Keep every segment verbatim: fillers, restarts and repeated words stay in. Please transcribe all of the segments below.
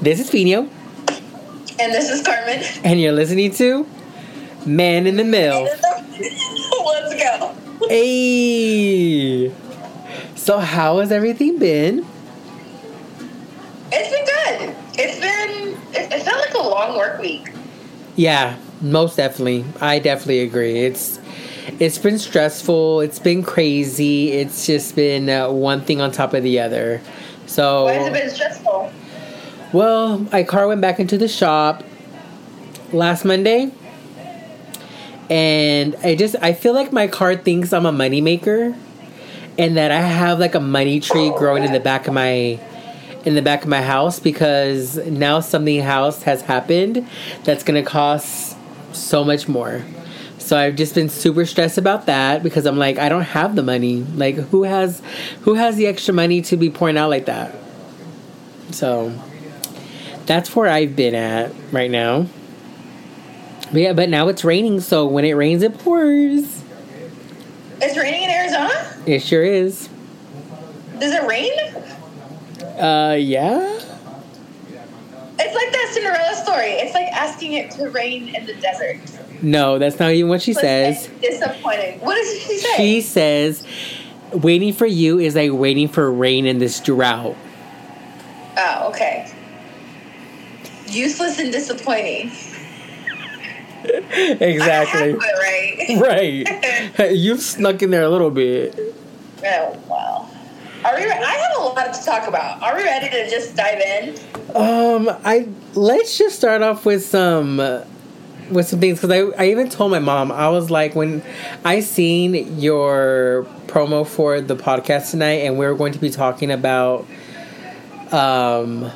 This is Fino. And this is Carmen. And you're listening to Man in the Mill. Let's go. Hey. So how has everything been? It's been good. It's been, it, it felt like a long work week. Yeah, most definitely. I definitely agree. It's It's been stressful. It's been crazy. It's just been uh, one thing on top of the other. So why has it been stressful? Well, I car went back into the shop last Monday, and I just I feel like my car thinks I'm a moneymaker, and that I have like a money tree growing in the back of my in the back of my house, because now something else has happened that's gonna cost so much more. So I've just been super stressed about that, because I'm like, I don't have the money. Like, who has who has the extra money to be pouring out like that? So that's where I've been at right now. But yeah, but now it's raining, so when it rains, it pours. It's raining in Arizona? It sure is. Does it rain? Uh, yeah. It's like that Cinderella story. It's like asking it to rain in the desert. No, that's not even what she says. It's disappointing. What does she say? She says, waiting for you is like waiting for rain in this drought. Oh, okay. Useless and disappointing. Exactly. Right. Right. You've snuck in there a little bit. Oh, wow. Are we re- I have a lot to talk about. Are we ready to just dive in? Um, I let's just start off with some... Uh, with some things, because I, I even told my mom, I was like, when I seen your promo for the podcast tonight, and we were going to be talking about um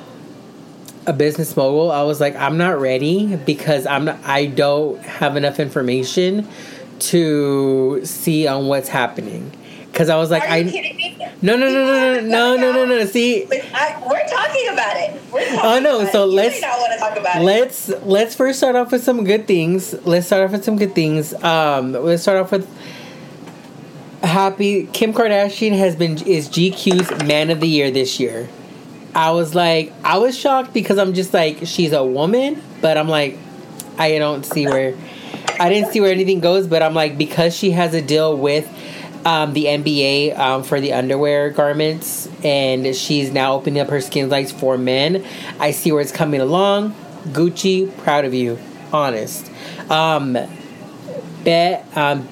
a business mogul, I was like, I'm not ready, because I'm not, I don't have enough information to see on what's happening. Because I was like, are you I, kidding me? No, no, no, no, no, no, no, no, no, no. See, I, we're talking about it. We're talking oh no! About so it. let's you do not want to talk about let's it. let's first start off with some good things. Let's start off with some good things. Um, let's start off with happy. Kim Kardashian has been is G Q's Man of the Year this year. I was like, I was shocked, because I'm just like, she's a woman, but I'm like, I don't see where, I didn't see where anything goes. But I'm like, because she has a deal with. Um, the N B A um, for the underwear garments, and she's now opening up her Skims lines for men. I see where it's coming along. Gucci, proud of you, honest. Um, Bet, um,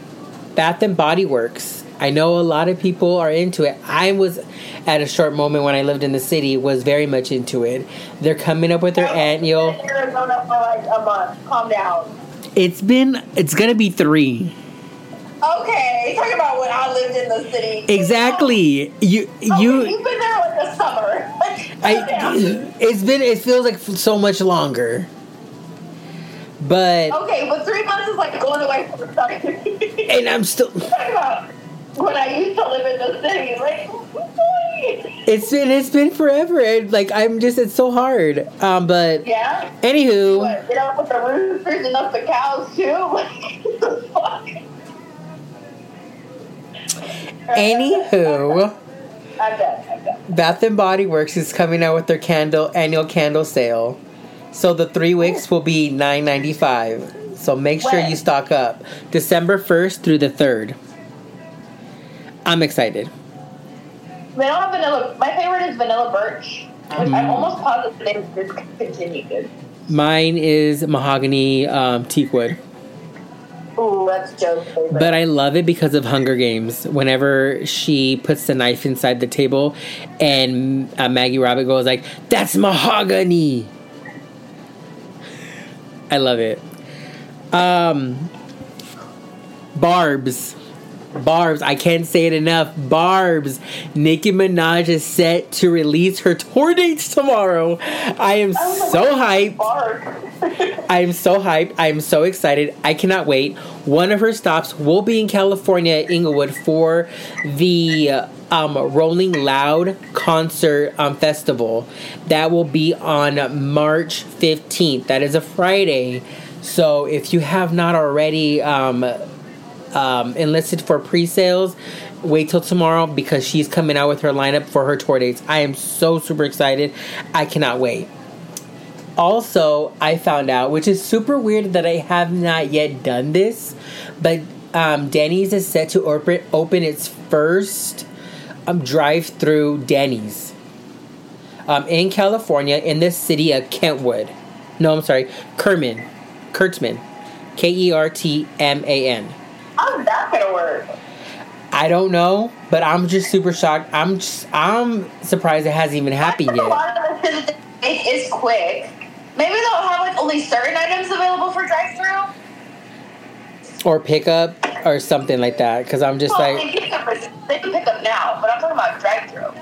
Bath and Body Works. I know a lot of people are into it. I was at a short moment when I lived in the city was very much into it. They're coming up with their annual. I've been in Arizona for like a month. Calm down. It's been. It's gonna be three. Okay, talking about when I lived in the city. Exactly. You oh, you you've been there with the summer. I it's been it feels like so much longer. But okay, but three months is like going away from the summer. And I'm still talking about when I used to live in the city. Like it's been it's been forever. And like I'm just it's so hard. Um, but yeah. Anywho, what, get up with the roosters and up the cows too. Like anywho, I'm done, I'm done. Bath and Body Works is coming out with their candle annual candle sale, so the three wicks will be nine ninety-five. So make sure when? you stock up December first through the third. I'm excited. They don't have vanilla. My favorite is vanilla birch. Mm. I'm almost positive they've discontinued. Mine is mahogany um, teakwood. Ooh, that's Joe's favorite. But I love it because of Hunger Games. Whenever she puts the knife inside the table, and uh, Maggie Rabbit goes like, "That's mahogany." I love it. Um, Barb's, Barb's. I can't say it enough. Barb's. Nicki Minaj is set to release her tour dates tomorrow. I am oh so God, hyped. I'm so hyped. I'm so excited. I cannot wait. One of her stops will be in California at Inglewood for the um, Rolling Loud Concert um, Festival. That will be on March fifteenth. That is a Friday. So if you have not already um, um, enlisted for pre-sales, wait till tomorrow, because she's coming out with her lineup for her tour dates. I am so super excited. I cannot wait. also, I found out, which is super weird that I have not yet done this, but um, Denny's is set to open, open its first um, drive-through Denny's um, in California, in the city of Kentwood. No, I'm sorry, Kerman, Kurtzman, K E R T M A N. How's that gonna work? I don't know, but I'm just super shocked. I'm just, I'm surprised it hasn't even happened yet. A lot of it is quick. Maybe they'll have like only certain items available for drive-through or pickup or something like that. Because I'm just well, like, they can, pick up, they can pick up now, but I'm talking about drive-through.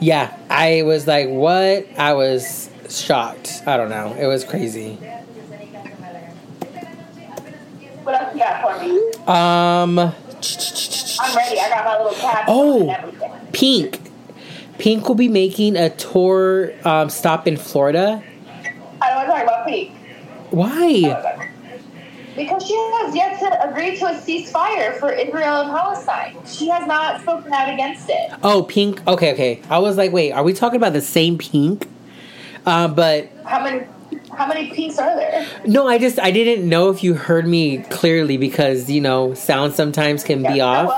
Yeah, I was like, what? I was shocked. I don't know. It was crazy. What else you got for me? Um. I'm ready. I got my little cap. Oh, Pink. Pink will be making a tour um, stop in Florida. I don't want to talk about Pink. Why? Because she has yet to agree to a ceasefire for Israel and Palestine. She has not spoken out against it. Oh, Pink. Okay, okay. I was like, wait, are we talking about the same Pink? Uh, but how many? How many Pinks are there? No, I just, I didn't know if you heard me clearly because, you know, sound sometimes can yeah, be off. Oh,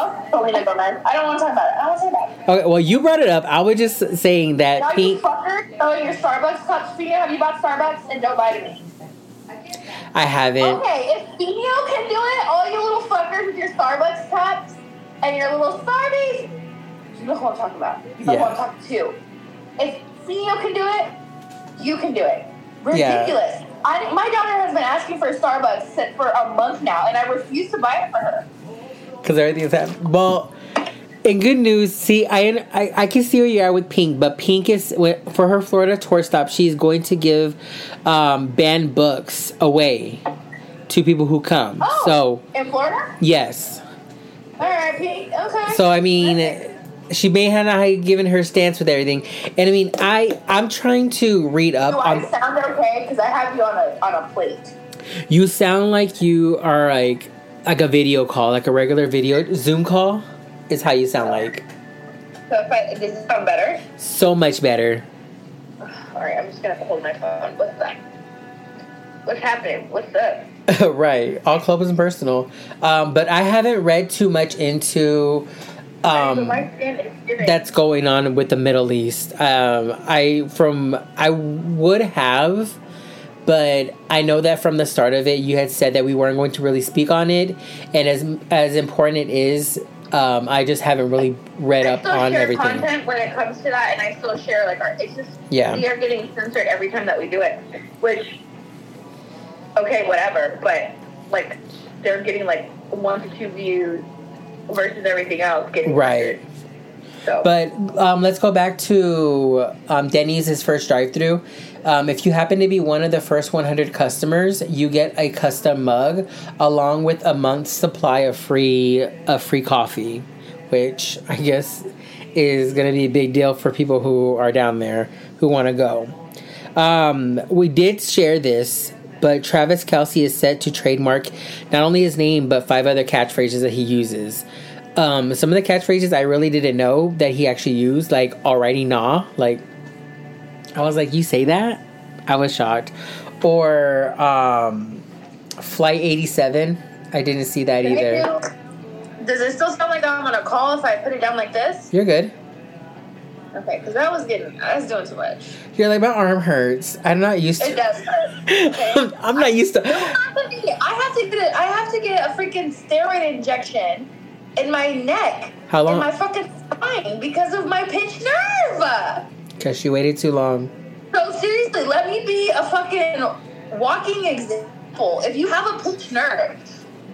well, Selena Gomez. I don't want to talk about it. I don't want to talk about it. Okay, well, you brought it up. I was just saying that now Pink... Now you fucker, throwing your Starbucks cups, Fino. Have you bought Starbucks? And don't lie to me. I haven't. Okay, if Fino can do it, all you little fuckers with your Starbucks cups and your little Starbies, you know who I'm talking about. You know yeah. who I'm talking to. If Fino can do it, you can do it. Ridiculous. Yeah. I, my daughter has been asking for a Starbucks for a month now, and I refuse to buy it for her. Because everything is happening. Well, in good news, see, I, I I can see where you are with Pink, but Pink is, for her Florida tour stop, she's going to give um, banned books away to people who come. Oh, so, in Florida? Yes. All right, Pink. Okay. So, I mean... Okay. She may have not given her stance with everything, and I mean, I I'm trying to read up. Do I on, sound okay? Because I have you on a on a plate. You sound like you are like like a video call, like a regular video Zoom call, is how you sound like. So if I does it sound better? So much better. All right, I'm just gonna have to hold my phone. What's that? What's happening? What's up? Right, all club and personal, um, but I haven't read too much into. Um, that's going on with the Middle East. Um, I from I would have, but I know that from the start of it, you had said that we weren't going to really speak on it, and as as important it is, um, I just haven't really read I up still on share everything. Content when it comes to that, and I still share like our. It's just yeah. we are getting censored every time that we do it, which okay, whatever. But like they're getting like one to two views. Versus everything else getting right. So. But um, let's go back to um, Denny's first drive-thru. Um, if you happen to be one of the first one hundred customers, you get a custom mug along with a month's supply of free of free coffee, which I guess is going to be a big deal for people who are down there who want to go. Um, we did share this. But Travis Kelce is set to trademark not only his name, but five other catchphrases that he uses. Um, some of the catchphrases I really didn't know that he actually used, like, alrighty nah. Like, I was like, you say that? I was shocked. Or um, Flight eighty-seven. I didn't see that Can either. Do, does it still sound like I'm on a call if I put it down like this? You're good. Okay, because I was getting, I was doing too much. You're like, my arm hurts. I'm not used to it. It does hurt. Okay? I'm, I'm not I, used to it. I have to get a, I have to get a freaking steroid injection in my neck. How long? In my fucking spine because of my pinched nerve. Because she waited too long. So seriously, let me be a fucking walking example. If you have a pinched nerve,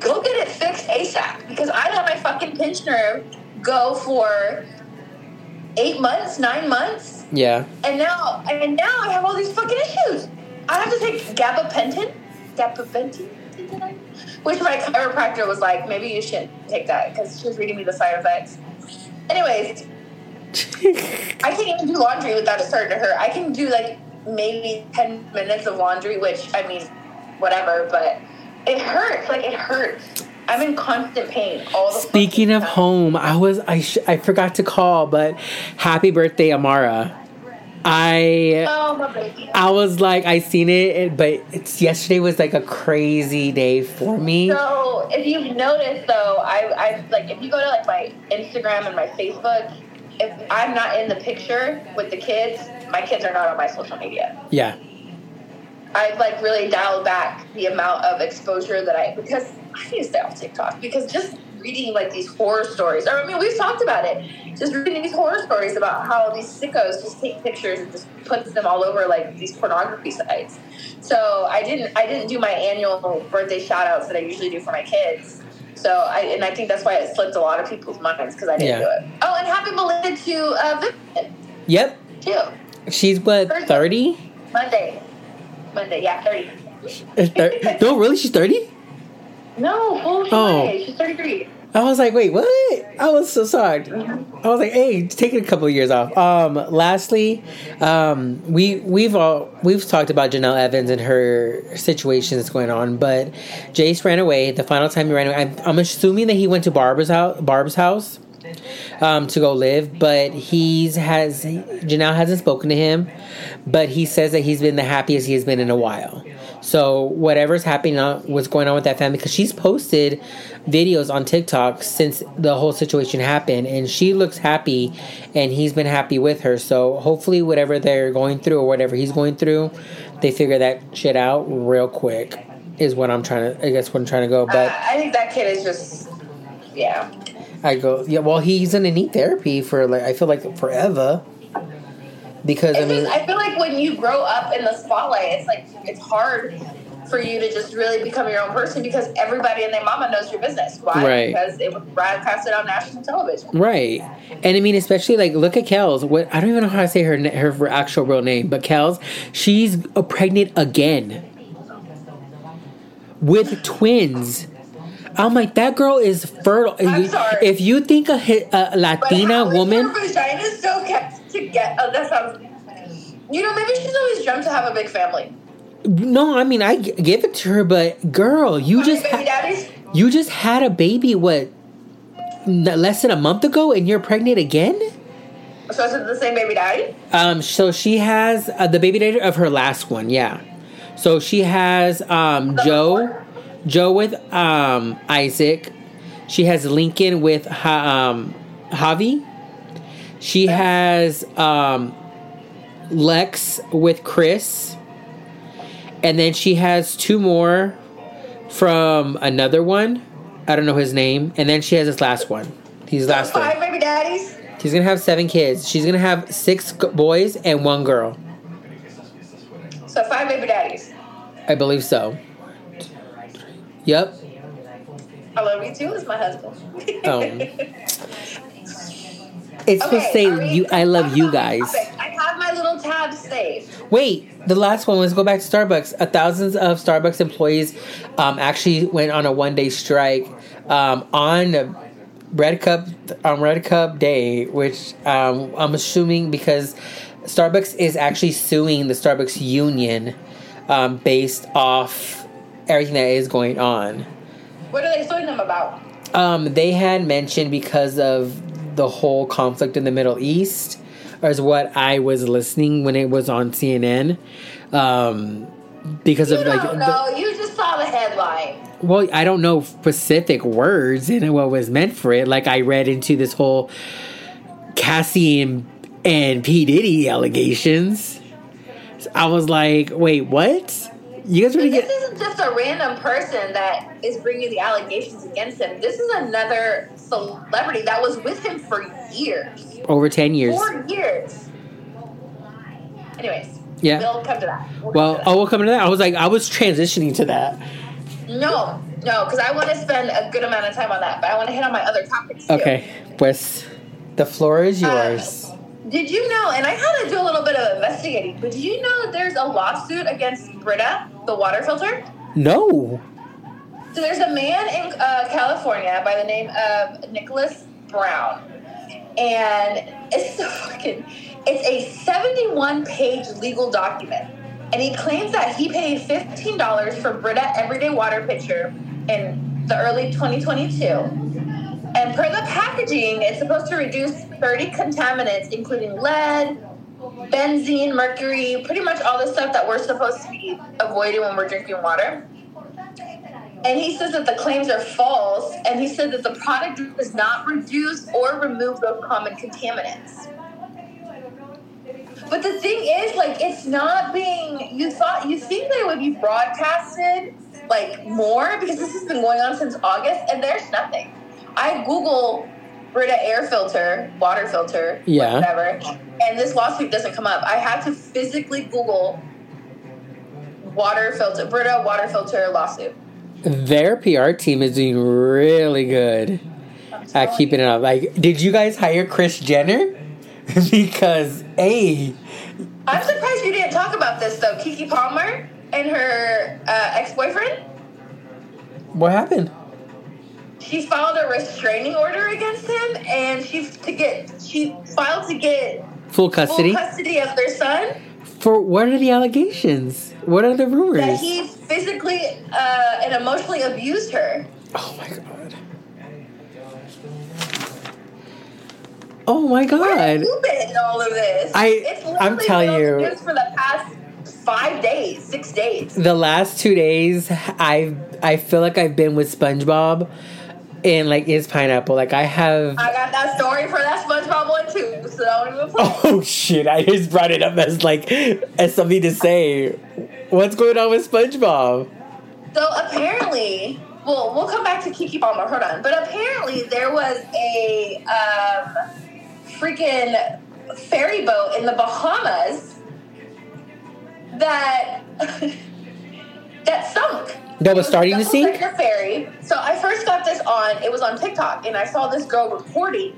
go get it fixed ASAP because I let my fucking pinched nerve go for... Eight months, nine months. Yeah. And now, and now I have all these fucking issues. I have to take gabapentin, gabapentin, which my chiropractor was like, maybe you should take that because she was reading me the side effects. Anyways, I can't even do laundry without a certain her. I can do like maybe ten minutes of laundry, which I mean, whatever. But it hurts. Like it hurts. I'm in constant pain all the Speaking of time. home, I was I sh- I forgot to call, but happy birthday, Amara. I oh, my baby. I was like, I seen it, but it's, yesterday was like a crazy day for me. So if you've noticed, though, I, I like if you go to like my Instagram and my Facebook, if I'm not in the picture with the kids, my kids are not on my social media. Yeah. I've like really dialed back the amount of exposure that I, because I need to stay off TikTok, because just reading like these horror stories, I mean, we've talked about it, just reading these horror stories about how these sickos just take pictures and just puts them all over like these pornography sites. So I didn't, I didn't do my annual birthday shout outs that I usually do for my kids. So I, and I think that's why it slipped a lot of people's minds, because I didn't yeah. do it. Oh, and happy belated to uh, Vivian. Yep. Too. She's what, thirty? Monday. Monday, yeah, thirty. thirty No, really? She's thirty? No, full oh. Monday. She's thirty-three. I was like, wait, what? I was so sorry. I was like, hey, take it a couple of years off. Um, lastly, um, we we've all we've talked about Janelle Evans and her situation that's going on, but Jace ran away. The final time he ran away, I'm, I'm assuming that he went to Barbara's house, Barbara's house, um, to go live. But he's has Janelle hasn't spoken to him, but he says that he's been the happiest he has been in a while. So whatever's happening, what's going on with that family, because she's posted videos on TikTok since the whole situation happened, and she looks happy, and he's been happy with her. So hopefully whatever they're going through or whatever he's going through, they figure that shit out real quick is what I'm trying to, I guess what I'm trying to go. But uh, I think that kid is just, yeah. I go, yeah, well, he's going to need therapy for, like, I feel like forever. Because I mean, just, I feel like when you grow up in the spotlight, it's like it's hard for you to just really become your own person, because everybody and their mama knows your business. Why? Right. Because it was broadcasted on national television. Right. And I mean, especially like look at Kels. What I don't even know how to say her her actual real name, but Kels, she's pregnant again with twins. I'm like, that girl is fertile. I'm sorry. If you think a, a Latina but how woman, is her vagina still kept together? Oh, that sounds. You know, maybe she's always dreamt to have a big family. No, I mean, I give it to her, but girl, you just baby daddies? you just had a baby. What, less than a month ago, and you're pregnant again? So is it the same baby daddy? Um, so she has uh, the baby daddy of her last one. Yeah, so she has um the Joe. Before? Joe with um, Isaac. She has Lincoln with ha- um, Javi. She has um, Lex with Chris. And then she has two more from another one. I don't know his name. And then she has this last one. His last five one. Baby daddies. She's going to have seven kids. She's going to have six boys and one girl. So five baby daddies. I believe so. Yep. I love you too. Is my husband. um, it's supposed okay, to say you. I love you guys. Topic. I have my little tab saved. Wait, the last one. Let's go back to Starbucks. A thousands of Starbucks employees um, actually went on a one-day strike um, on Red Cup on Red Cup Day, which um, I'm assuming because Starbucks is actually suing the Starbucks union um, based off everything that is going on. What are they suing them about? Um, they had mentioned because of the whole conflict in the Middle East, is what I was listening when it was on C N N. Um, because you of like, no, you just saw the headline. Well, I don't know specific words and what was meant for it. Like I read into this whole Cassie and, and P. Diddy allegations. So I was like, wait, what? You guys really get- this isn't just a random person that is bringing the allegations against him. This is another celebrity that was with him for years. Over ten years. Four years. Anyways, yeah. We'll come to that. We'll well, to that. oh, we'll come to that. I was like, I was transitioning to that. No, no, because I want to spend a good amount of time on that, but I want to hit on my other topics too. Okay, pues, the floor is yours. Uh, did you know, and I had to do a little bit of investigating, but did you know that there's a lawsuit against Brita, the water filter? No. So there's a man in uh, California by the name of Nicholas Brown. And it's so fucking, it's a seventy-one page legal document. And he claims that he paid fifteen dollars for Brita Everyday Water pitcher in the early twenty twenty-two. And per the packaging, it's supposed to reduce thirty contaminants, including lead, benzene, mercury, pretty much all the stuff that we're supposed to be avoiding when we're drinking water. And he says that the claims are false, and he said that the product does not reduce or remove those common contaminants. But the thing is, like, it's not being, you thought, you think that it would be broadcasted, like, more, because this has been going on since August, and there's nothing. I Google Brita air filter, water filter, yeah. whatever, and this lawsuit doesn't come up. I had to physically Google water filter, Brita water filter lawsuit. Their P R team is doing really good at keeping it up. Like, did you guys hire Kris Jenner? Because, hey. I'm surprised you didn't talk about this, though. Keke Palmer and her uh, ex-boyfriend. What happened? She filed a restraining order against him, and she to get she filed to get full custody, full custody of their son. For what are the allegations? What are the rumors? That he physically uh, and emotionally abused her. Oh, my God. Oh, my God. Where have you been in all of this? I, it's I'm telling you. It's literally been on the news for the past five days, six days. The last two days, I I feel like I've been with SpongeBob and, like, it's pineapple. Like, I have... I got that story for that SpongeBob one, too, so I don't even play. Oh, shit. I just brought it up as, like, as something to say. What's going on with SpongeBob? So, apparently... Well, we'll come back to Keke Palmer. Hold on. But apparently there was a um, freaking ferry boat in the Bahamas that... that sunk. That was starting was to sink? Like a ferry. So I first got this on, it was on TikTok, and I saw this girl reporting,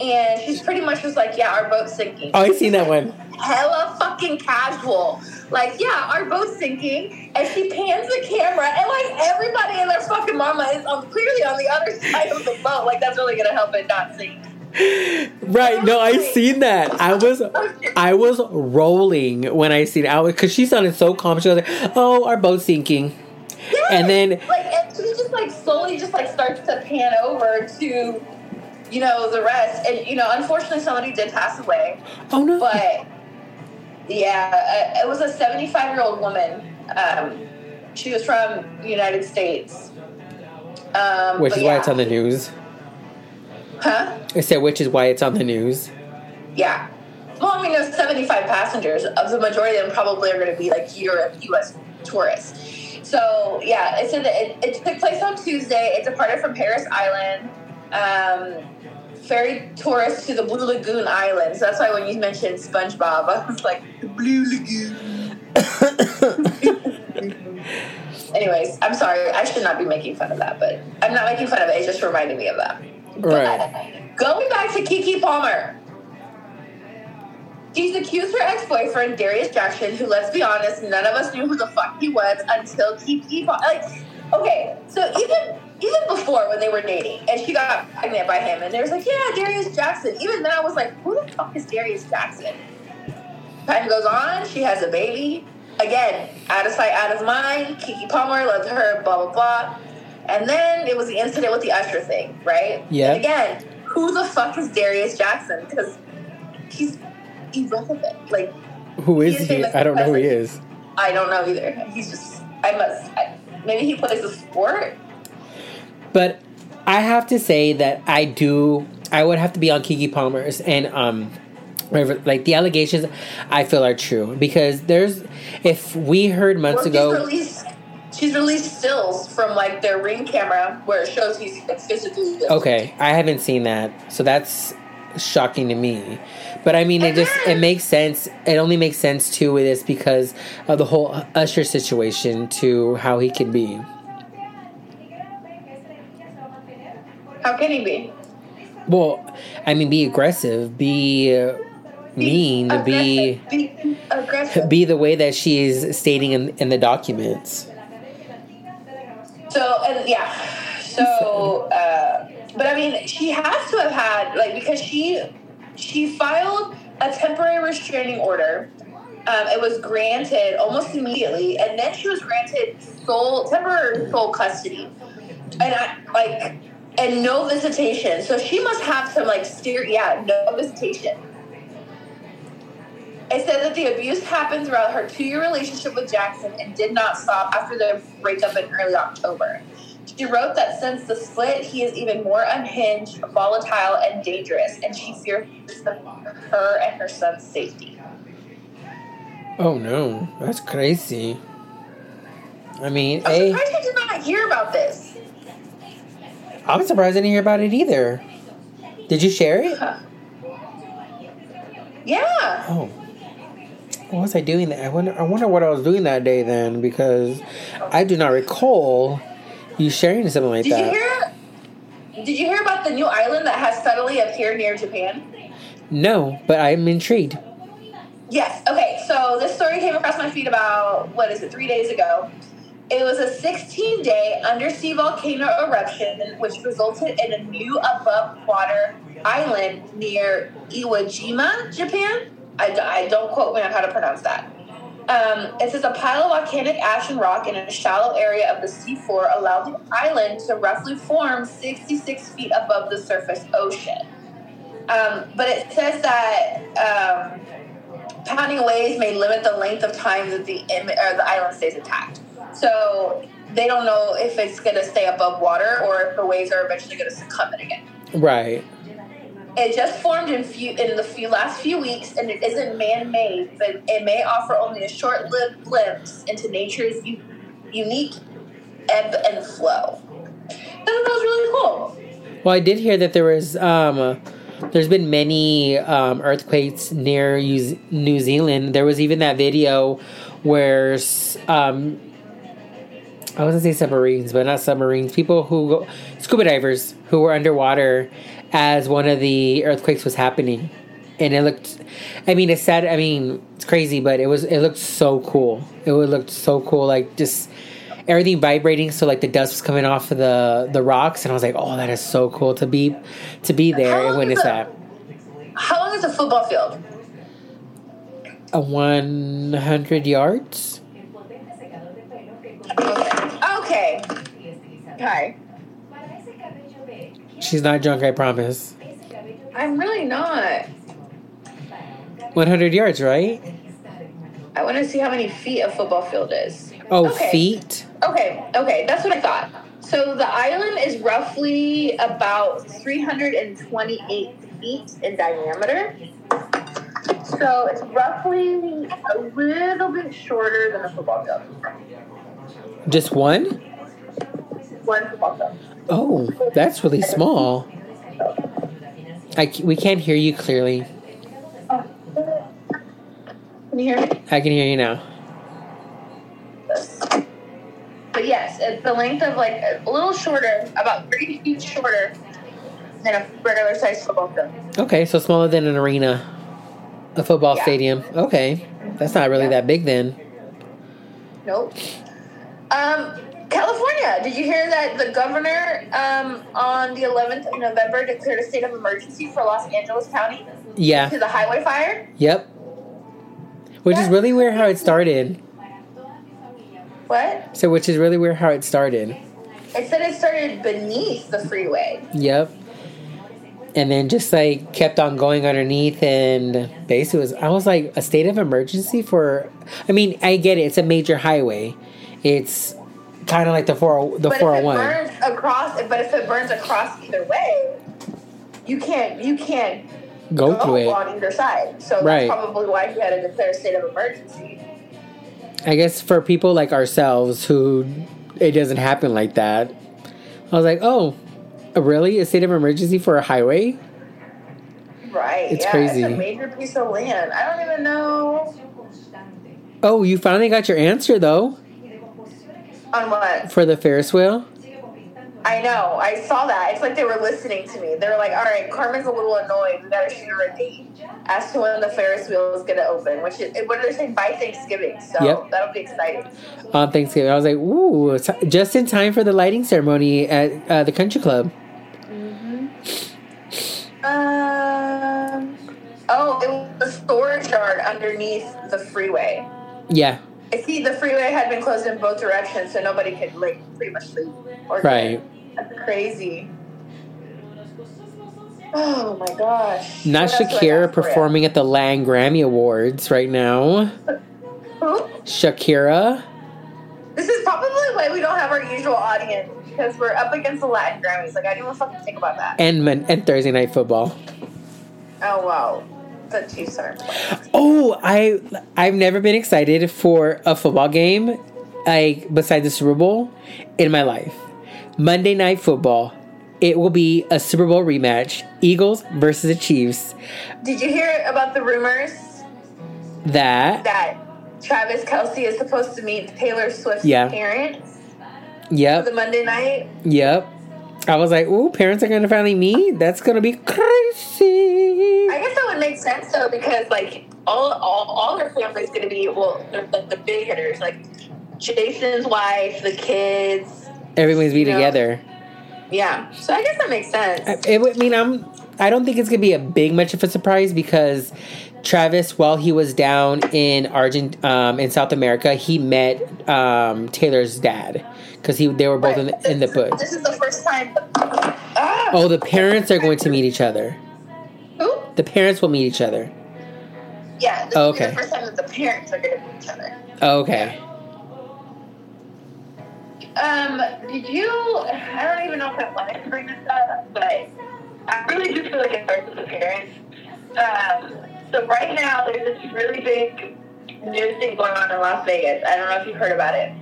and she's pretty much just like, yeah, our boat's sinking. Oh, I seen that one. Hella fucking casual. Like, yeah, our boat's sinking, and she pans the camera, and, like, everybody and their fucking mama is on, clearly on the other side of the boat. Like, that's really gonna help it not sink. Right, no, I seen that. I was I was rolling when I seen it. I was, because she sounded so calm. She was like, oh, our boat's sinking. Yes! And then... Like, and she just, like, slowly just, like, starts to pan over to, you know, the rest. And, you know, unfortunately, somebody did pass away. Oh, no. But, yeah, it was a seventy-five-year-old woman. Um, she was from the United States. Um, Which is yeah. why it's on the news. Huh? I said, which is why it's on the news. Yeah. Well, I mean, there's seventy-five passengers. Of the majority of them probably are going to be, like, Europe, U S tourists. So, yeah, it said that it, it took place on Tuesday. It departed from Paris Island. Um, ferry tourists to the Blue Lagoon Island. So that's why when you mentioned SpongeBob, I was like, the Blue Lagoon. Anyways, I'm sorry. I should not be making fun of that, but I'm not making fun of it. It just reminded me of that. Right. But going back to Keke Palmer, she's accused her ex-boyfriend Darius Jackson, who, let's be honest, none of us knew who the fuck he was until Keke Palmer. Like, okay, so even even before when they were dating, and she got pregnant by him, and they was like, yeah, Darius Jackson. Even then, I was like, who the fuck is Darius Jackson? Time goes on, she has a baby. Again, out of sight, out of mind. Keke Palmer loves her, blah blah blah. And then it was the incident with the Usher thing, right? Yeah. And again, who the fuck is Darius Jackson? Because he's irrelevant. Like, who is he? I don't know who he is. I don't know either. He's just, I must, I, maybe he plays a sport. But I have to say that I do, I would have to be on Keke Palmer's and, um, like, the allegations I feel are true. Because there's, if we heard months ago. She's released stills from, like, their Ring camera where it shows he's physically... Okay, I haven't seen that. So that's shocking to me. But, I mean, it just... It makes sense. It only makes sense, too, with this because of the whole Usher situation to how he can be. How can he be? Well, I mean, be aggressive. Be... Uh, mean to be... Be aggressive. Be the way that she is stating in, in the documents. So, and yeah, so, uh, but I mean, she has to have had, like, because she, she filed a temporary restraining order. Um, it was granted almost immediately. And then she was granted sole, temporary sole custody and I, like, and no visitation. So she must have some, like, steer, yeah, no visitation. It said that the abuse happened throughout her two-year relationship with Jackson and did not stop after their breakup in early October. She wrote that since the split, he is even more unhinged, volatile, and dangerous, and she fears for her and her son's safety. Oh, no. That's crazy. I mean, I'm a, surprised I did not hear about this. I'm surprised I didn't hear about it either. Did you share it? Huh. Yeah. Oh. What was I doing that? I wonder I wonder what I was doing that day then, because I do not recall you sharing something like did that. You hear, did you hear about the new island that has suddenly appeared near Japan? No, but I'm intrigued. Yes. Okay, so this story came across my feed about, what is it, three days ago. It was a sixteen-day undersea volcano eruption which resulted in a new above-water island near Iwo Jima, Japan. I, I don't quote me on how to pronounce that. Um, it says a pile of volcanic ash and rock in a shallow area of the seafloor allowed the island to roughly form sixty-six feet above the surface ocean. Um, but it says that um, pounding waves may limit the length of time that the, or the island stays intact. So they don't know if it's going to stay above water or if the waves are eventually going to succumb it again. Right. It just formed in few in the few last few weeks, and it isn't man-made, but it may offer only a short-lived glimpse into nature's u- unique ebb and flow. I thought that was really cool. Well, I did hear that there was um, there's been many um, earthquakes near New Zealand. There was even that video where um, I was gonna say submarines, but not submarines. People who go, scuba divers who were underwater as one of the earthquakes was happening, and it looked, I mean, it's sad, I mean, it's crazy, but it was, it looked so cool. It looked so cool, like, just everything vibrating, so, like, the dust was coming off of the, the rocks, and I was like, oh, that is so cool to be, to be there and witness that. How long is a football field? A one hundred yards? Okay. Hi. She's not drunk, I promise. I'm really not. one hundred yards, right? I want to see how many feet a football field is. Oh, okay. Feet? Okay, okay. That's what I thought. So the island is roughly about three hundred twenty-eight feet in diameter. So it's roughly a little bit shorter than a football field. Just one? One football field. Oh, that's really small. I, we can't hear you clearly. Can you hear me? I can hear you now. But yes, it's the length of like a little shorter, about three feet shorter than a regular sized football field. Okay, so smaller than an arena, a football yeah. stadium. Okay, that's not really yeah. that big then. Nope. Um. California, did you hear that the governor um, on the eleventh of November declared a state of emergency for Los Angeles County? Yeah. Due to the highway fire? Yep. Which yeah. is really weird how it started. What? So, which is really weird how it started. It said it started beneath the freeway. Yep. And then just like kept on going underneath, and basically was, I was like, a state of emergency for, I mean, I get it. It's a major highway. It's kind of like the four the four hundred one. But if it burns across, but if it burns across either way, you can't you can't go, go through it on either side. So right. That's probably why you had to declare a state of emergency. I guess for people like ourselves who it doesn't happen like that. I was like, oh, really? A state of emergency for a highway? Right. It's yeah, crazy. It's a major piece of land. I don't even know. Oh, you finally got your answer though. On what? For the Ferris wheel? I know. I saw that. It's like they were listening to me. They were like, all right, Carmen's a little annoyed. We got to shoot her a date as to when the Ferris wheel is going to open, which is, what are they saying? By Thanksgiving. So yep. That'll be exciting. On Thanksgiving. I was like, ooh, t- just in time for the lighting ceremony at uh, the country club. Mm-hmm. Um. Oh, it was a storage yard underneath the freeway. Yeah. I see the freeway had been closed in both directions, so nobody could, like, pretty much leave. Or right. That's crazy. Oh my gosh. Not Shakira performing at the Latin Grammy Awards right now. Who? Shakira. This is probably why we don't have our usual audience, because we're up against the Latin Grammys. Like, I didn't even fucking think about that. And men- and Thursday Night Football. Oh, wow. The Chiefs are playing. Oh, I, I've never been excited for a football game, like, besides the Super Bowl, in my life. Monday Night Football. It will be a Super Bowl rematch. Eagles versus the Chiefs. Did you hear about the rumors? That? That Travis Kelce is supposed to meet Taylor Swift's yeah. parents. Yep. For the Monday night. Yep. I was like, ooh, parents are going to finally meet? That's going to be crazy. I guess that would make sense, though, because, like, all all, all their family's going to be, well, like, the big hitters. Like, Jason's wife, the kids. Everyone's be together. Yeah. So I guess that makes sense. It would mean I'm... I don't think it's going to be a big much of a surprise because Travis, while he was down in Argent, um, in South America, he met um, Taylor's dad because he they were both in the, in the book. This is the first time. Ah. Oh, the parents are going to meet each other. Who? The parents will meet each other. Yeah. This okay. Is the first time that the parents are going to meet each other. Okay. Um. Did you? I don't even know if I wanted to bring this up, but. I really do feel like it starts with the parents. Um, so right now, there's this really big news thing going on in Las Vegas. I don't know if you've heard about it.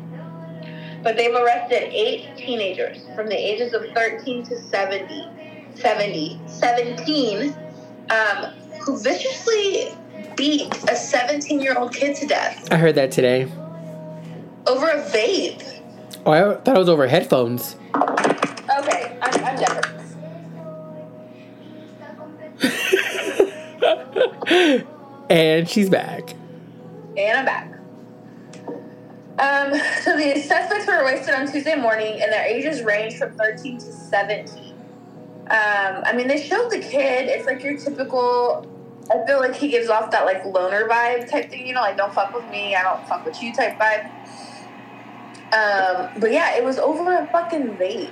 But they've arrested eight teenagers from the ages of thirteen to seventeen, um, who viciously beat a seventeen-year-old kid to death. I heard that today. Over a vape. Oh, I thought it was over headphones. Okay, I'm, I'm done. And she's back. And I'm back. Um, so the suspects were arrested on Tuesday morning, and their ages range from thirteen to seventeen. Um, I mean, they showed the kid. It's like your typical, I feel like he gives off that, like, loner vibe type thing, you know, like, don't fuck with me, I don't fuck with you type vibe. Um, but, yeah, it was over a fucking vape.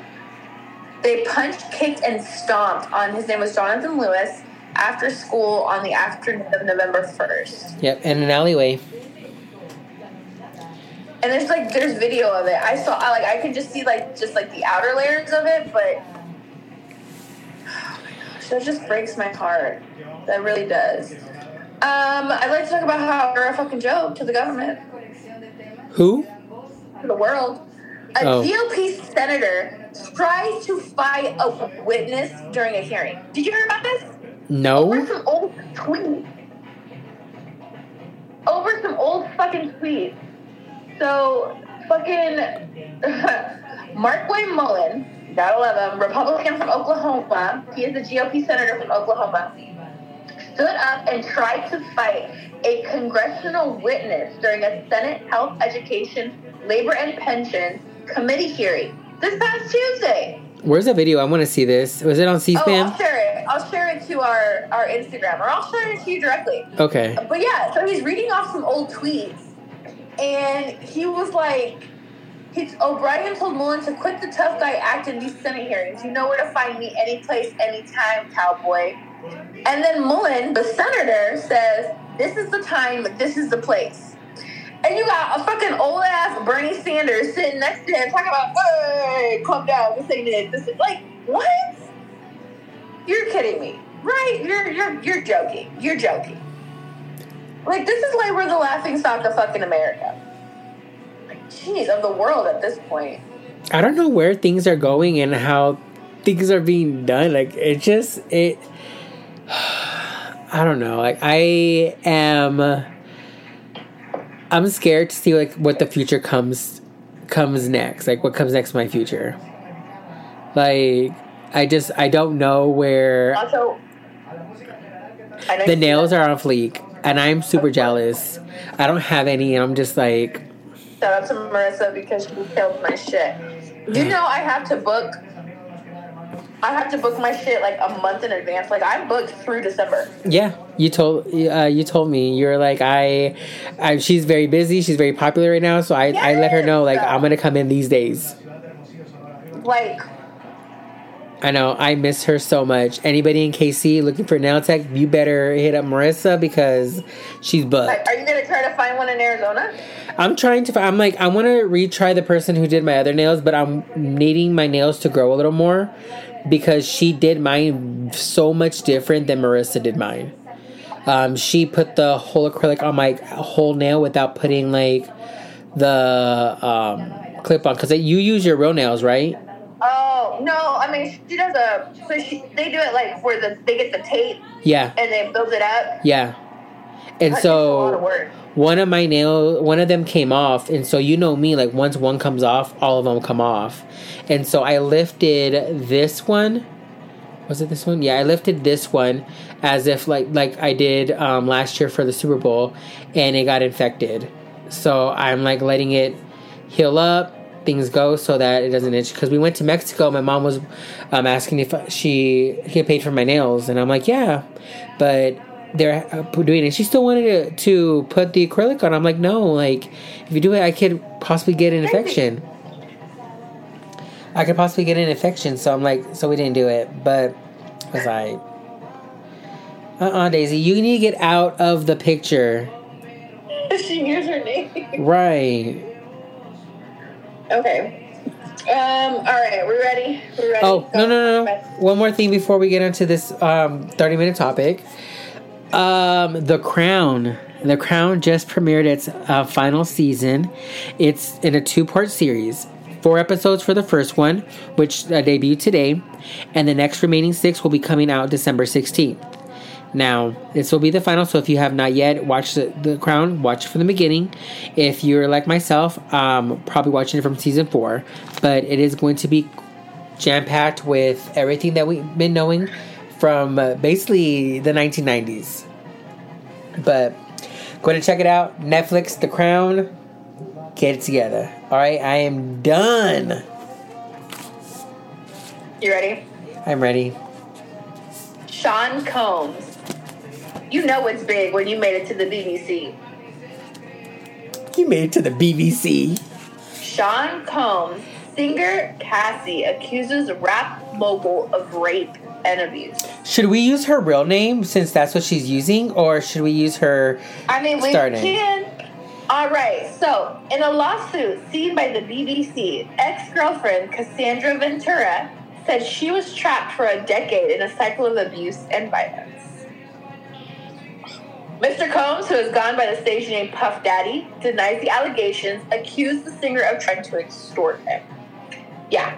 They punched, kicked, and stomped on, his name was Jonathan Lewis, after school on the afternoon of November first. Yep, in an alleyway. And there's, like, there's video of it. I saw, I, like, I could just see, like, just, like, the outer layers of it, but... Oh, my gosh, that just breaks my heart. That really does. Um, I'd like to talk about how we're a fucking joke to the government. Who? To the world. A oh. G O P senator tries to fight a witness during a hearing. Did you hear about this? No. Over some old tweets. Over some old fucking tweets. So, fucking Markway Mullen, gotta love him, Republican from Oklahoma, he is a G O P senator from Oklahoma, stood up and tried to fight a congressional witness during a Senate Health, Education, Labor, and Pensions Committee hearing this past Tuesday. Where's the video? I want to see this. Was it on C-SPAN? Oh, I'll share it. I'll share it to our, our Instagram, or I'll share it to you directly. Okay. But yeah, so he's reading off some old tweets, and he was like, he's, O'Brien told Mullen to quit the tough guy act in these Senate hearings. You know where to find me, any place, any time, cowboy. And then Mullen, the senator, says, this is the time, this is the place. And you got a fucking old-ass Bernie Sanders sitting next to him talking about, hey, calm down, this ain't it. This is like, what? You're kidding me, right? You're you're you're joking. You're joking. Like, this is why we're the laughing stock of fucking America. Like, jeez, of the world at this point. I don't know where things are going and how things are being done. Like, it just, it... I don't know. Like, I am... I'm scared to see, like, what the future comes comes next. Like, what comes next to my future. Like, I just, I don't know where... Also, the nails are on fleek, and I'm super jealous. I don't have any, and I'm just like... Shout out to Marissa because she killed my shit. You know I have to book... I have to book my shit, like, a month in advance. Like, I'm booked through December. Yeah, you told uh, you told me. You were like, I, I... She's very busy. She's very popular right now. So I, yes. I let her know, like, I'm going to come in these days. Like, I know. I miss her so much. Anybody in K C looking for nail tech, you better hit up Marissa because she's booked. Are you going to try to find one in Arizona? I'm trying to find... I'm like, I want to retry the person who did my other nails, but I'm needing my nails to grow a little more because she did mine so much different than Marissa did mine. Um, she put the whole acrylic on my whole nail without putting, like, the um, clip on. Because you use your real nails, right? Oh, no, I mean, she does a, so she, they do it, like, where the, they get the tape. Yeah. And they build it up. Yeah. And that so, a lot of work. One of my nails, one of them came off, and so you know me, like, once one comes off, all of them come off. And so I lifted this one. Was it this one? Yeah, I lifted this one as if, like, like I did um, last year for the Super Bowl, and it got infected. So I'm, like, letting it heal up. Things go so that it doesn't itch because we went to Mexico. My mom was um, asking if she could pay for my nails, and I'm like, yeah, but they're doing it. She still wanted to, to put the acrylic on. I'm like, no, like if you do it, I could possibly get an infection. I could possibly get an infection, so I'm like, so we didn't do it. But I was like, uh-uh, Daisy, you need to get out of the picture. She knew her name, right? Okay. Um, all right. We're ready. We're ready. Oh, Go no, no, no. One more thing before we get into this um, thirty-minute topic. Um, The Crown. The Crown just premiered its uh, final season. It's in a two-part series. Four episodes for the first one, which uh, debuted today. And the next remaining six will be coming out December sixteenth. Now, this will be the final, so if you have not yet watched The, the Crown, watch it from the beginning. If you're like myself, um, probably watching it from season four. But it is going to be jam-packed with everything that we've been knowing from uh, basically the nineteen nineties. But go ahead and check it out. Netflix, The Crown, get it together. All right, I am done. You ready? I'm ready. Sean Combs. You know it's big when you made it to the B B C. You made it to the B B C. Sean Combs, singer Cassie, accuses rap mogul of rape and abuse. Should we use her real name since that's what she's using, or should we use her I mean, we starting? can. All right. So, in a lawsuit seen by the B B C, ex-girlfriend Cassandra Ventura said she was trapped for a decade in a cycle of abuse and violence. Mister Combs, who is gone by the stage name Puff Daddy, denies the allegations, accused the singer of trying to extort him. Yeah,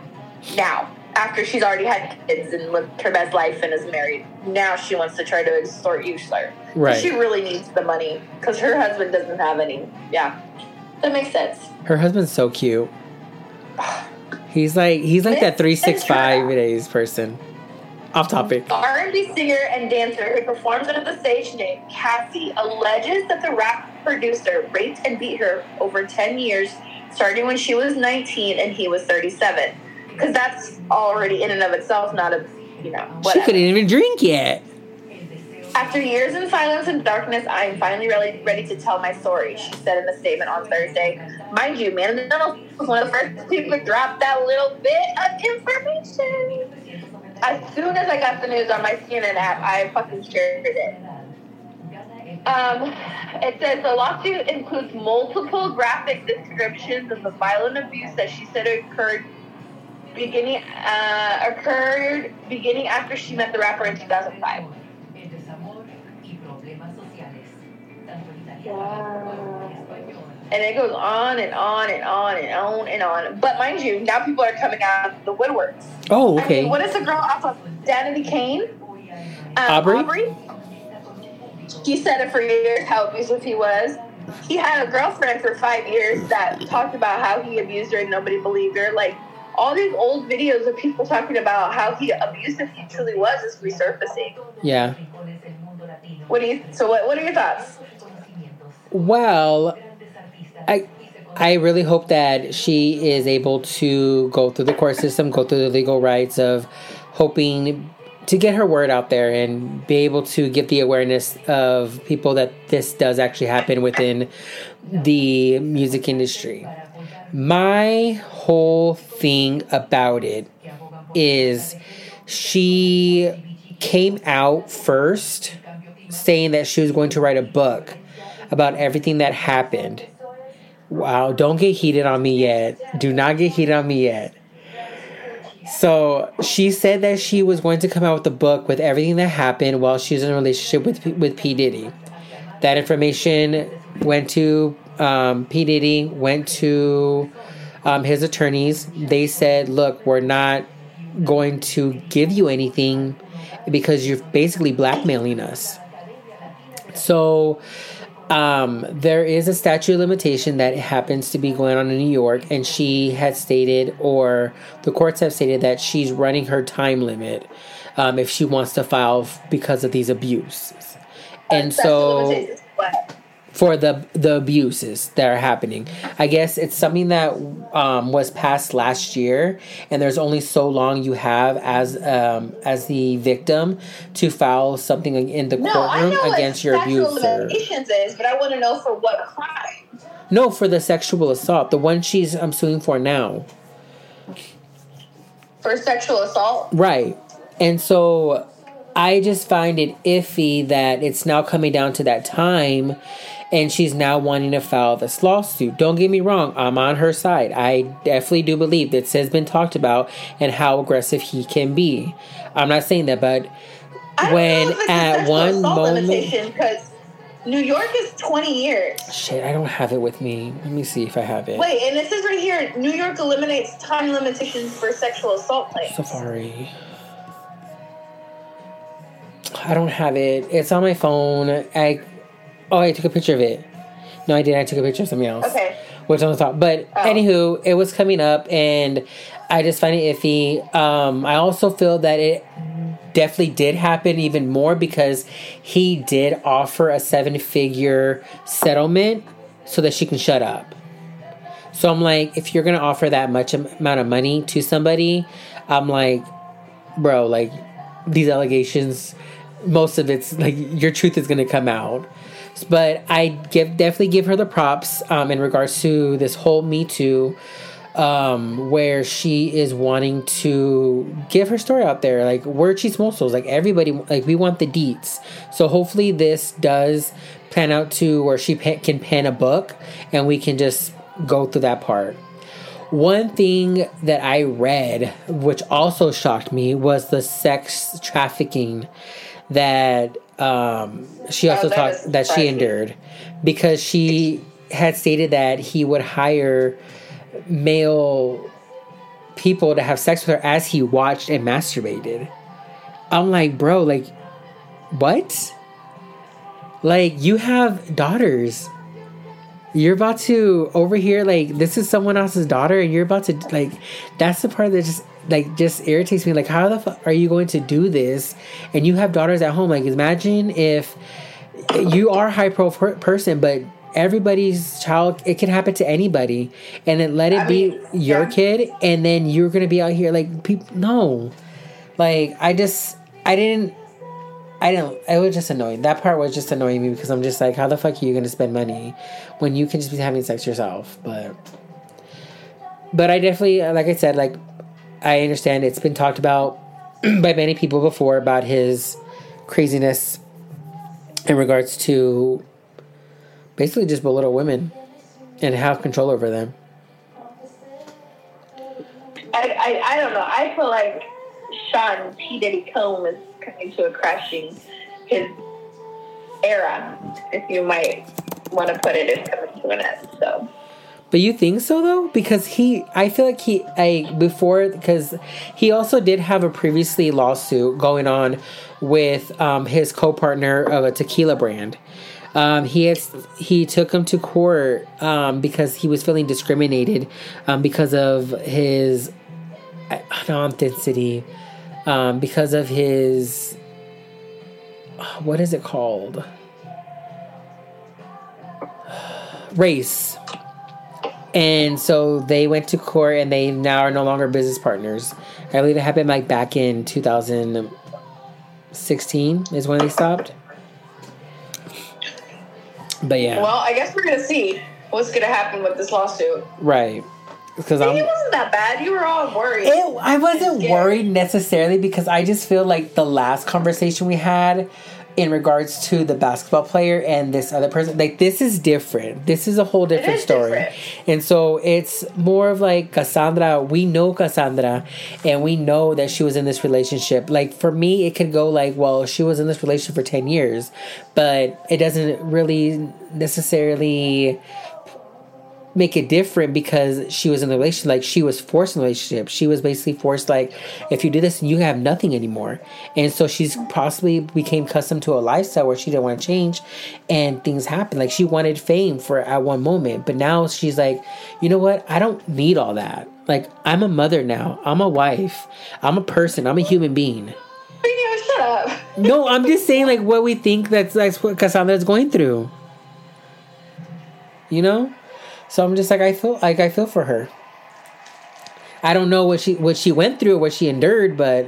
now, after she's already had kids and lived her best life and is married, now she wants to try to extort you, sir. Right. She really needs the money, because her husband doesn't have any. Yeah, that makes sense. Her husband's so cute. He's like, he's like that three sixty-five days person. Off topic. R and B singer and dancer who performs under the stage name Cassie alleges that the rap producer raped and beat her over ten years, starting when she was nineteen and he was thirty-seven. Because that's already in and of itself not a, you know, whatever. She couldn't even drink yet. After years in silence and darkness, I am finally really ready to tell my story, she said in a statement on Thursday. Mind you, Man in the Mill was one of the first people to drop that little bit of information. As soon as I got the news on my C N N app, I fucking shared it. Um, it says the lawsuit includes multiple graphic descriptions of the violent abuse that she said occurred beginning uh, occurred beginning after she met the rapper in two thousand five. Wow. And it goes on and on and on and on and on. But mind you, now people are coming out of the woodworks. Oh, okay. I mean, what is the girl off of Danity Kane? Um, Aubrey? Aubrey? He said it for years how abusive he was. He had a girlfriend for five years that talked about how he abused her and nobody believed her. Like, all these old videos of people talking about how he abusive he truly was is resurfacing. Yeah. What do you? So what, what are your thoughts? Well, I I really hope that she is able to go through the court system, go through the legal rights of hoping to get her word out there and be able to get the awareness of people that this does actually happen within the music industry. My whole thing about it is she came out first saying that she was going to write a book about everything that happened. Wow, don't get heated on me yet. Do not get heated on me yet. So she said that she was going to come out with a book with everything that happened while she was in a relationship with with P. Diddy. That information went to um, P. Diddy, went to um, his attorneys. They said, look, we're not going to give you anything because you're basically blackmailing us. So um, there is a statute of limitation that happens to be going on in New York, and she has stated, or the courts have stated, that she's running her time limit um, if she wants to file f- because of these abuses. And so for the the abuses that are happening, I guess it's something that um, was passed last year, and there's only so long you have as um, as the victim to file something in the no, courtroom against your abuser. Is, but I want to know for what crime. No, for the sexual assault, the one she's um, suing for now. For sexual assault, right? And so I just find it iffy that it's now coming down to that time and she's now wanting to file this lawsuit. Don't get me wrong, I'm on her side. I definitely do believe that Sid's been talked about and how aggressive he can be. I'm not saying that, but when at one moment, because New York is twenty years. Shit, I don't have it with me. Let me see if I have it. Wait, and it says right here, New York eliminates time limitations for sexual assault claims. Safari. I don't have it. It's on my phone. I oh, I took a picture of it. No, I didn't. I took a picture of something else. Okay. Which on the top. But oh. Anywho, it was coming up, and I just find it iffy. Um, I also feel that it definitely did happen even more because he did offer a seven-figure settlement so that she can shut up. So I'm like, if you're gonna offer that much amount of money to somebody, I'm like, bro, like these allegations, most of it's like your truth is going to come out. But I give definitely give her the props um, in regards to this whole Me Too, um, where she is wanting to give her story out there. Like, we're chismosos. Like, everybody, like, we want the deets. So hopefully this does pan out to where she pa- can pen a book and we can just go through that part. One thing that I read, which also shocked me, was the sex trafficking that um, she also oh, that talked that she endured, because she had stated that he would hire male people to have sex with her as he watched and masturbated. I'm like, bro, like, what? Like, you have daughters. You're about to over here, like, this is someone else's daughter, and you're about to, like, that's the part that just, like, just irritates me. Like, how the fuck are you going to do this? And you have daughters at home. Like, imagine if you are a high-profile person, but everybody's child, it can happen to anybody. And then let it I be mean, your yeah. kid, and then you're going to be out here, like, people, no. Like, I just, I didn't, I don't, it was just annoying. That part was just annoying me because I'm just like, how the fuck are you going to spend money when you can just be having sex yourself? But, but I definitely, like I said, like, I understand it's been talked about by many people before about his craziness in regards to basically just belittle women and have control over them. I, I, I don't know. I feel like Sean P. Diddy Combs is coming to a crashing. His era, if you might want to put it, is coming to an end. So, but you think so though? Because he, I feel like he, I before because he also did have a previously lawsuit going on with um, his co-partner of a tequila brand. Um, he has, he took him to court um, because he was feeling discriminated um, because of his authenticity. Um, because of his, what is it called? Race. And so they went to court and they now are no longer business partners. I believe it happened like back in two thousand sixteen is when they stopped. But yeah. Well, I guess we're going to see what's going to happen with this lawsuit. Right. Because it wasn't that bad. You were all worried. It, I wasn't worried necessarily because I just feel like the last conversation we had in regards to the basketball player and this other person, like, this is different. This is a whole different story. Different. And so it's more of like Cassandra. We know Cassandra and we know that she was in this relationship. Like, for me, it could go like, well, she was in this relationship for ten years, but it doesn't really necessarily make it different because she was in a relationship. Like, she was forced in a relationship. She was basically forced, like, if you do this, you have nothing anymore. And so she's possibly became accustomed to a lifestyle where she didn't want to change, and things happen. Like, she wanted fame for at one moment, but now she's like, you know what, I don't need all that. Like, I'm a mother now, I'm a wife, I'm a person, I'm a human being. Shut up. No, I'm just saying, like, what we think that's, that's what Cassandra's going through, you know. So I'm just like, I feel like I feel for her. I don't know what she what she went through, what she endured, but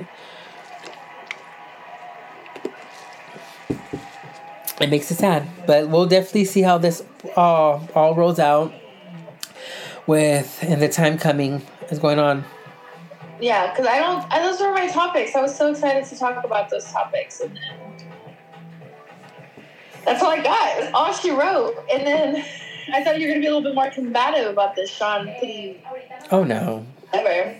it makes it sad. But we'll definitely see how this all all rolls out with and the time coming is going on. Yeah, because I don't. I, those were my topics. I was so excited to talk about those topics, and then that's all I got. It was all she wrote, and then. I thought you were going to be a little bit more combative about this, Sean. Please. Oh, no. Never.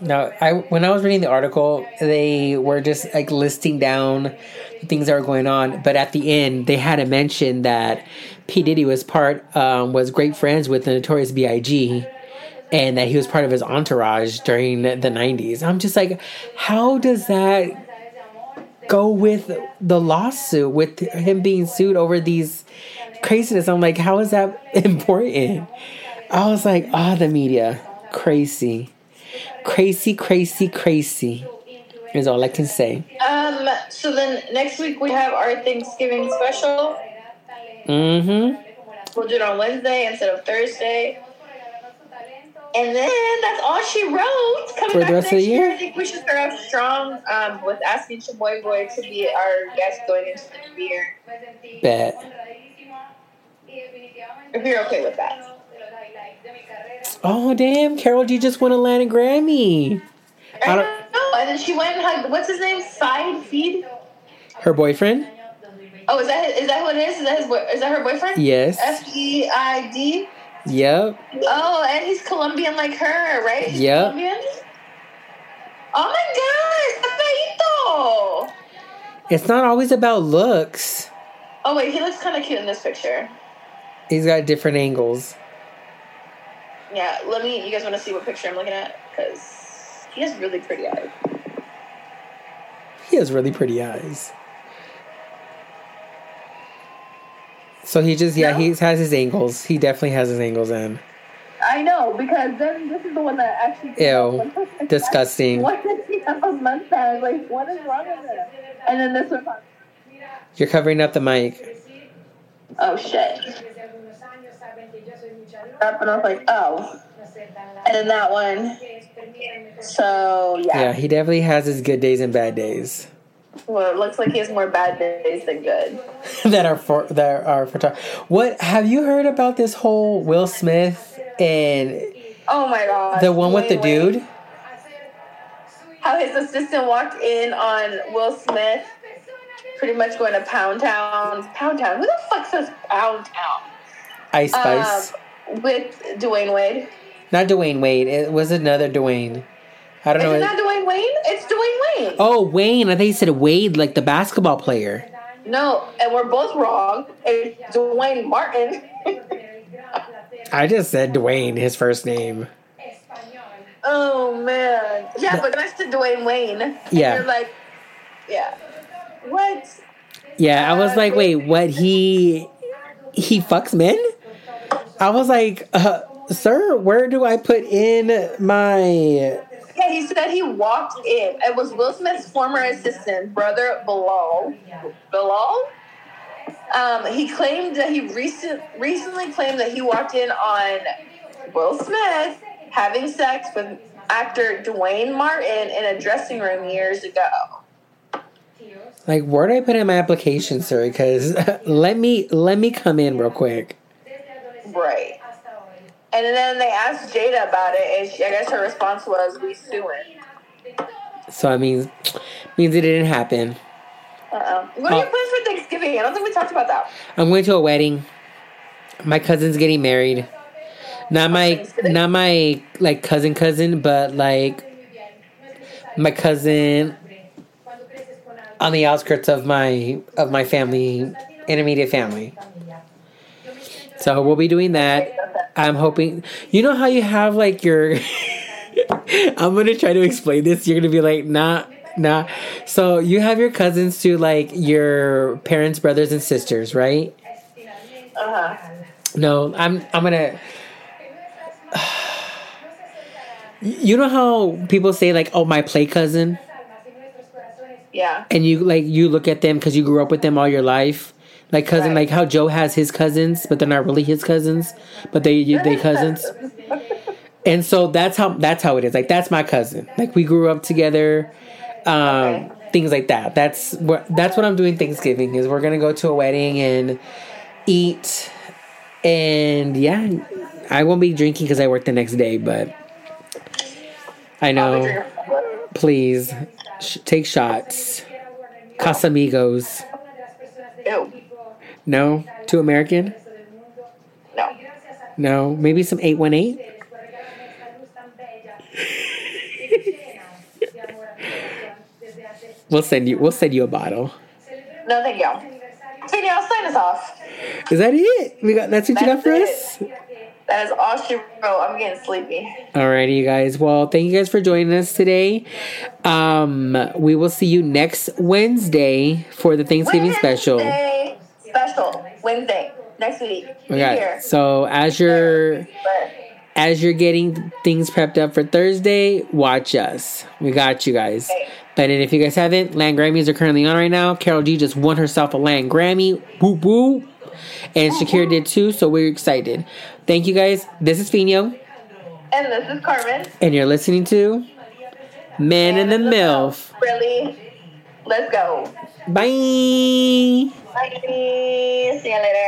No, I, when I was reading the article, they were just, like, listing down things that were going on. But at the end, they had to mention that P. Diddy was part, um, was great friends with the Notorious B I G and that he was part of his entourage during the nineties. I'm just like, how does that go with the lawsuit, with him being sued over these craziness? I'm like, how is that important? I was like, ah, oh, the media, crazy, crazy, crazy, crazy is all I can say. Um. So then next week we have our Thanksgiving special. Mm-hmm. We'll do it on Wednesday instead of Thursday. And then that's all she wrote. Coming for the back rest next of the year? year, I think we should start off strong um, with asking Chaboy Boy to be our guest going into the new year. Bet. If you're okay with that. Oh, damn, Carol G just won a Latin Grammy. I don't know. And then she went and hugged, what's his name? Side feed? Her boyfriend? Oh, is that is that what it is? Is that, his boy, is that her boyfriend? Yes. F E I D? Yep. Oh, and he's Colombian like her, right? He's yep. Colombian? Oh, my gosh. It's not always about looks. Oh, wait, he looks kind of cute in this picture. He's got different angles. Yeah, let me... You guys want to see what picture I'm looking at? Because he has really pretty eyes. He has really pretty eyes. So he just... Yeah, no? He has his angles. He definitely has his angles in. I know, because then this is the one that actually... Ew. Disgusting. Why does he have a mustache? Like, what is wrong with him? And then this one... You're covering up the mic. Oh, shit. Up and I was like, oh. And then that one. So, yeah. Yeah, he definitely has his good days and bad days. Well, it looks like he has more bad days than good. that are for that are for talk. What have you heard about this whole Will Smith and oh my god, the one with wait, the dude? Wait. How his assistant walked in on Will Smith. Pretty much going to Pound Town. Pound Town. Who the fuck says Pound Town? Ice Spice. Um, with Dwayne Wade. Not Dwayne Wade. It was another Dwayne. I don't Is know. Is it not Dwayne Wayne? It's Dwayne Wayne. Oh, Wayne. I think you said Wade, like the basketball player. No, and we're both wrong. It's Dwayne Martin. I just said Dwayne, his first name. Oh, man. Yeah, the, but that's to Dwayne Wayne. And yeah. You're like, yeah. What? Yeah, uh, I was like, wait, what? He he fucks men? I was like, uh, sir, where do I put in my... Yeah, he said he walked in. It was Will Smith's former assistant, brother Bilal. Bilal? Um, he claimed that he recent, recently claimed that he walked in on Will Smith having sex with actor Dwayne Martin in a dressing room years ago. Like, where do I put in my application, sir? Because let me let me come in real quick. Right. And then they asked Jada about it, and she, I guess her response was, "We suing." So I mean, means it didn't happen. Uh-oh. What are your plans for Thanksgiving? I don't think we talked about that. I'm going to a wedding. My cousin's getting married. Not my, not my like cousin cousin, but like my cousin on the outskirts of my of my family, intermediate family. So we'll be doing that. I'm hoping, you know how you have like your. I'm gonna try to explain this. You're gonna be like, nah. Nah, so you have your cousins to, like, your parents, brothers, and sisters, right? Uh-huh. No, I'm I'm gonna... You know how people say, like, oh, my play cousin? Yeah. And you, like, you look at them because you grew up with them all your life? Like, cousin, right. Like how Joe has his cousins, but they're not really his cousins, but they they cousins. And so that's how that's how it is. Like, that's my cousin. Like, we grew up together... Um, okay. Things like that. That's what that's what I'm doing Thanksgiving is. We're gonna go to a wedding and eat, and yeah, I won't be drinking because I work the next day. But I know. Please sh- take shots. Casamigos. No. No. Too American. No. No. Maybe some eight one eight. We'll send you. We'll send you a bottle. No, thank you. Fino, sign us off. Is that it? We got. That's what that's you got for it. Us. That is all she wrote. I'm getting sleepy. Alrighty, you guys. Well, thank you guys for joining us today. Um, we will see you next Wednesday for the Thanksgiving Wednesday special. Special Wednesday next week. Okay. So as you're as you're getting things prepped up for Thursday, watch us. We got you guys. Okay. But if you guys haven't, Latin Grammys are currently on right now. Carol G just won herself a Latin Grammy. Woo woo. And Shakira did too, so we're excited. Thank you guys. This is Fino. And this is Carmen. And you're listening to Man, Man in the, the Mill. Really? Let's go. Bye. Bye. See you later.